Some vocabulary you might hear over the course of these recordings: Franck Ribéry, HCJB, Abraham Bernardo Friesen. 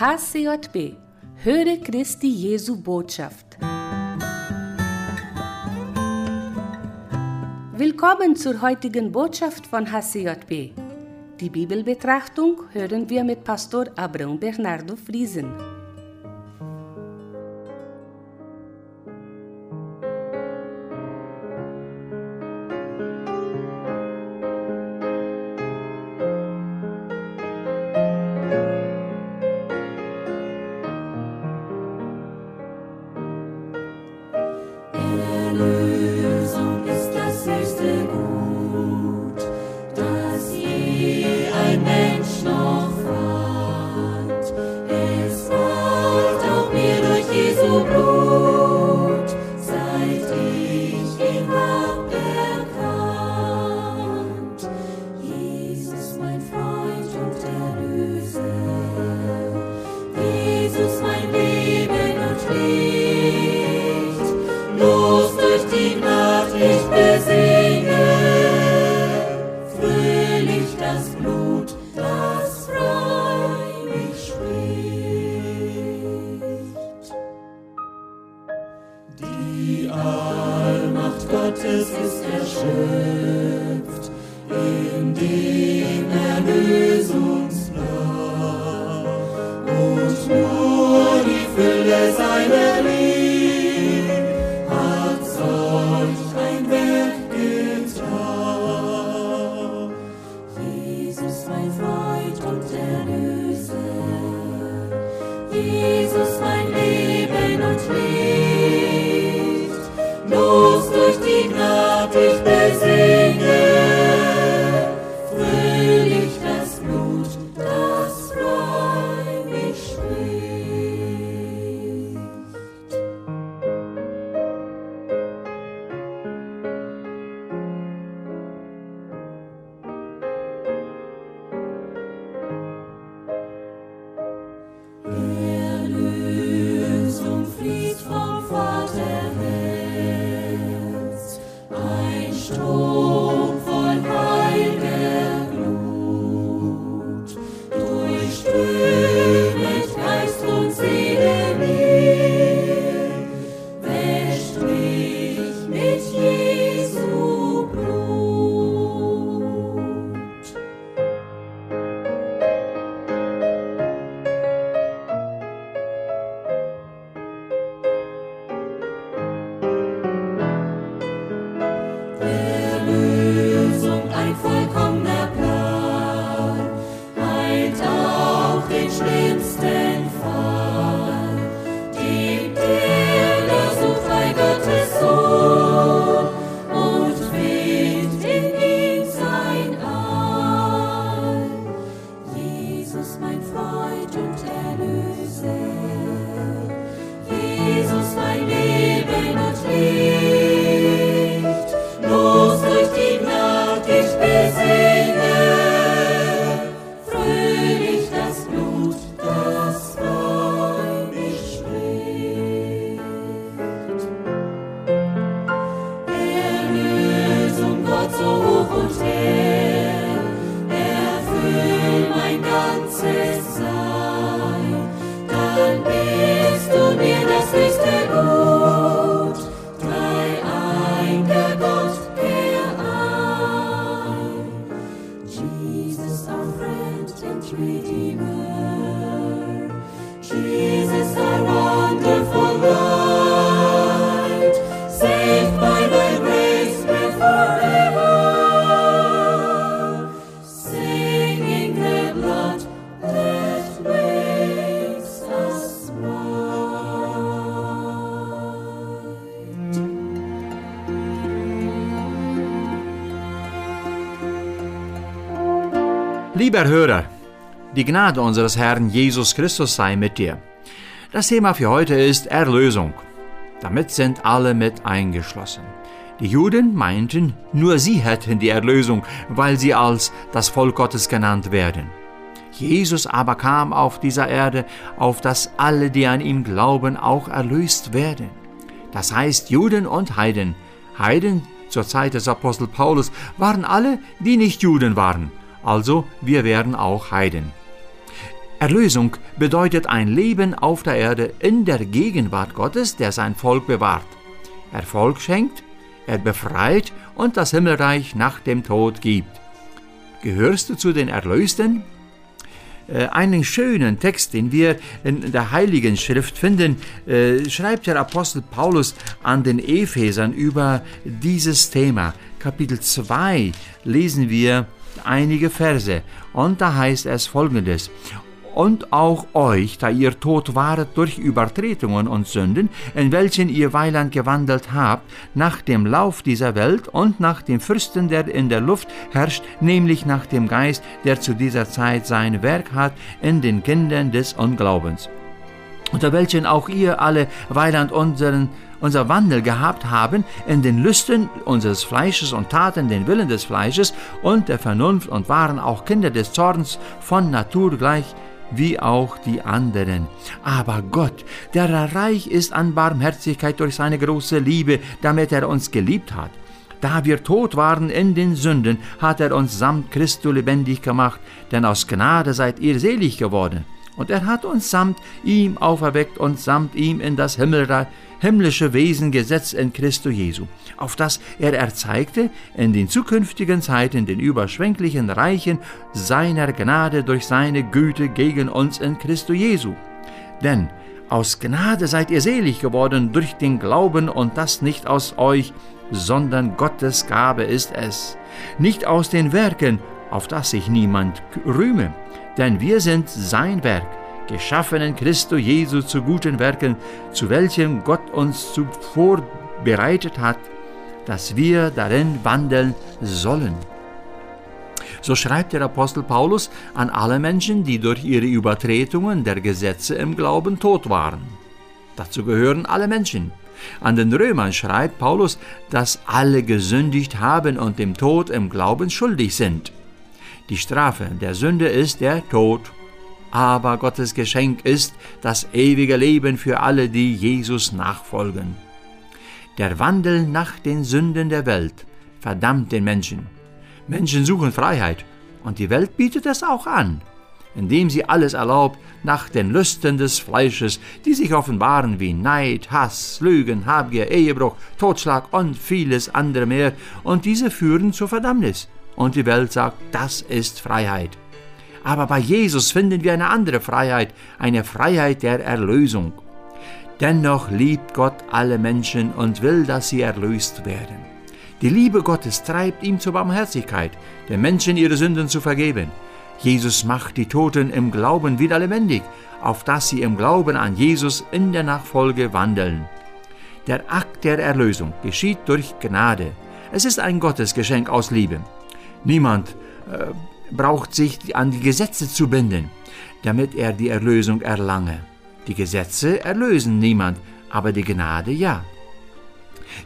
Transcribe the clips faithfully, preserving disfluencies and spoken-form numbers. H C J B, Höre Christi Jesu Botschaft. Willkommen zur heutigen Botschaft von H C J B. Die Bibelbetrachtung hören wir mit Pastor Abraham Bernardo Friesen. Die Allmacht Gottes ist erschöpft in dem Erlösungsplan, und nur die Fülle seiner Liebe hat solch ein Werk getan. Jesus, mein Freund und Erlöser, Jesus, mein Leben und Liebe, durch die Gnade ich besinge, fröhlich das Blut, das frei mich spricht. Erlösung fließt vom Vater her, Strom voll heiliger Glut, durchströmet Geist und Seele mir, wäscht mich mit Jesu Blut. Lieber Hörer, die Gnade unseres Herrn Jesus Christus sei mit dir. Das Thema für heute ist Erlösung. Damit sind alle mit eingeschlossen. Die Juden meinten, nur sie hätten die Erlösung, weil sie als das Volk Gottes genannt werden. Jesus aber kam auf dieser Erde, auf dass alle, die an ihm glauben, auch erlöst werden. Das heißt Juden und Heiden. Heiden zur Zeit des Apostel Paulus waren alle, die nicht Juden waren. Also, wir werden auch Heiden. Erlösung bedeutet ein Leben auf der Erde in der Gegenwart Gottes, der sein Volk bewahrt, Erfolg schenkt, er befreit und das Himmelreich nach dem Tod gibt. Gehörst du zu den Erlösten? Einen schönen Text, den wir in der Heiligen Schrift finden, schreibt der Apostel Paulus an den Ephesern über dieses Thema. Kapitel zwei lesen wir einige Verse und da heißt es Folgendes: Und auch euch, da ihr tot waret durch Übertretungen und Sünden, in welchen ihr weiland gewandelt habt, nach dem Lauf dieser Welt und nach dem Fürsten, der in der Luft herrscht, nämlich nach dem Geist, der zu dieser Zeit sein Werk hat in den Kindern des Unglaubens. Unter welchen auch ihr alle weiland unseren unser Wandel gehabt haben, in den Lüsten unseres Fleisches und taten den Willen des Fleisches und der Vernunft und waren auch Kinder des Zorns von Natur gleich, wie auch die anderen. Aber Gott, der reich ist an Barmherzigkeit durch seine große Liebe, damit er uns geliebt hat. Da wir tot waren in den Sünden, hat er uns samt Christus lebendig gemacht, denn aus Gnade seid ihr selig geworden. Und er hat uns samt ihm auferweckt und samt ihm in das Himmelreich, himmlische Wesen gesetzt in Christo Jesu, auf das er erzeigte in den zukünftigen Zeiten den überschwänglichen Reichen seiner Gnade durch seine Güte gegen uns in Christo Jesu. Denn aus Gnade seid ihr selig geworden durch den Glauben und das nicht aus euch, sondern Gottes Gabe ist es, nicht aus den Werken, auf das sich niemand rühme, denn wir sind sein Werk, geschaffen in Christo Jesu zu guten Werken, zu welchen Gott uns zuvor bereitet hat, dass wir darin wandeln sollen. So schreibt der Apostel Paulus an alle Menschen, die durch ihre Übertretungen der Gesetze im Glauben tot waren. Dazu gehören alle Menschen. An den Römern schreibt Paulus, dass alle gesündigt haben und dem Tod im Glauben schuldig sind. Die Strafe der Sünde ist der Tod. Aber Gottes Geschenk ist das ewige Leben für alle, die Jesus nachfolgen. Der Wandel nach den Sünden der Welt verdammt den Menschen. Menschen suchen Freiheit und die Welt bietet es auch an, indem sie alles erlaubt nach den Lüsten des Fleisches, die sich offenbaren wie Neid, Hass, Lügen, Habgier, Ehebruch, Totschlag und vieles andere mehr. Und diese führen zur Verdammnis. Und die Welt sagt, das ist Freiheit. Aber bei Jesus finden wir eine andere Freiheit, eine Freiheit der Erlösung. Dennoch liebt Gott alle Menschen und will, dass sie erlöst werden. Die Liebe Gottes treibt ihm zur Barmherzigkeit, den Menschen ihre Sünden zu vergeben. Jesus macht die Toten im Glauben wieder lebendig, auf dass sie im Glauben an Jesus in der Nachfolge wandeln. Der Akt der Erlösung geschieht durch Gnade. Es ist ein Gottesgeschenk aus Liebe. Niemand äh, braucht sich an die Gesetze zu binden, damit er die Erlösung erlange. Die Gesetze erlösen niemand, aber die Gnade ja.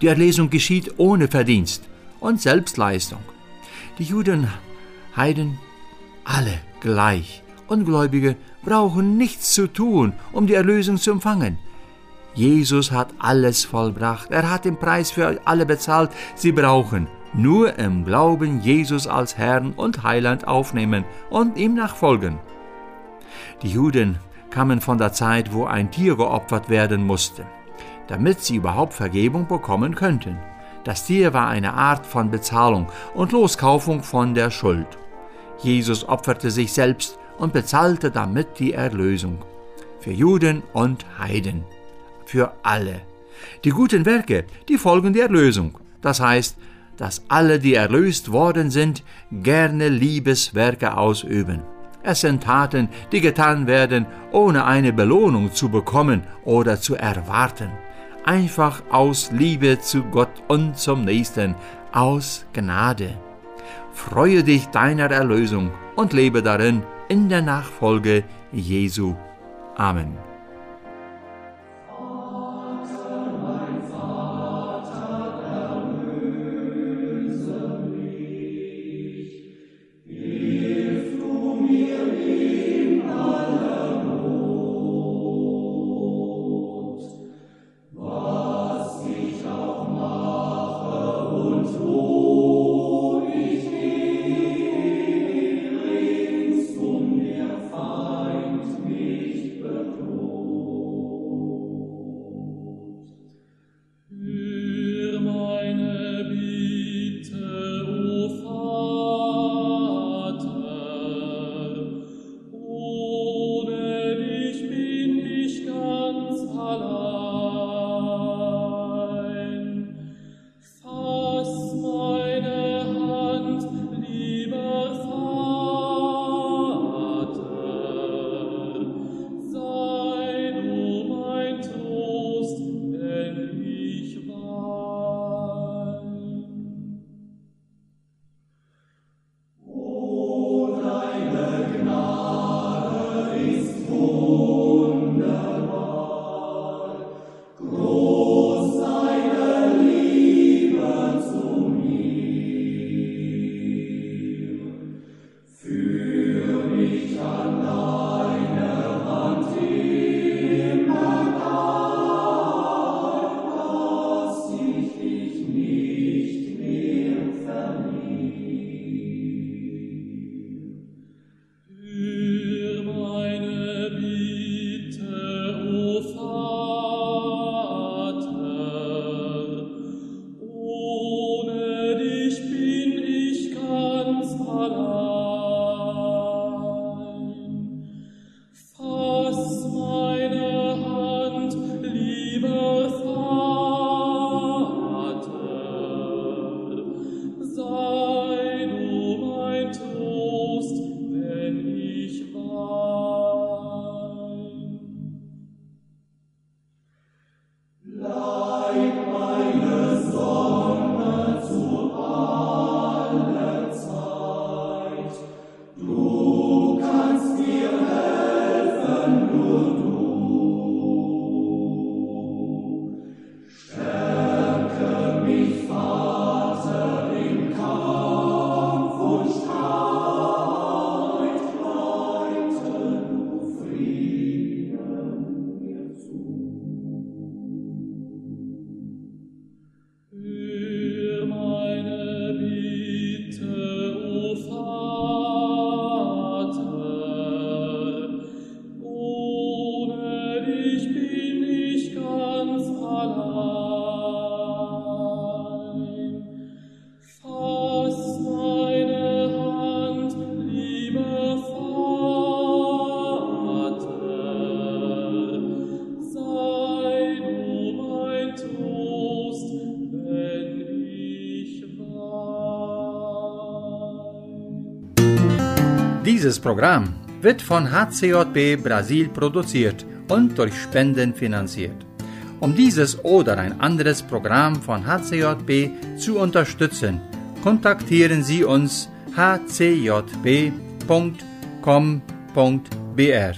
Die Erlösung geschieht ohne Verdienst und Selbstleistung. Die Juden, Heiden, alle gleich. Ungläubige brauchen nichts zu tun, um die Erlösung zu empfangen. Jesus hat alles vollbracht. Er hat den Preis für alle bezahlt. Sie brauchen nur im Glauben Jesus als Herrn und Heiland aufnehmen und ihm nachfolgen. Die Juden kamen von der Zeit, wo ein Tier geopfert werden musste, damit sie überhaupt Vergebung bekommen könnten. Das Tier war eine Art von Bezahlung und Loskaufung von der Schuld. Jesus opferte sich selbst und bezahlte damit die Erlösung. Für Juden und Heiden. Für alle. Die guten Werke, die folgen der Erlösung. Das heißt, dass alle, die erlöst worden sind, gerne Liebeswerke ausüben. Es sind Taten, die getan werden, ohne eine Belohnung zu bekommen oder zu erwarten. Einfach aus Liebe zu Gott und zum Nächsten, aus Gnade. Freue dich deiner Erlösung und lebe darin in der Nachfolge Jesu. Amen. Dieses Programm wird von H C J B Brasil produziert und durch Spenden finanziert. Um dieses oder ein anderes Programm von H C J B zu unterstützen, kontaktieren Sie uns h c j b ponto com ponto b r.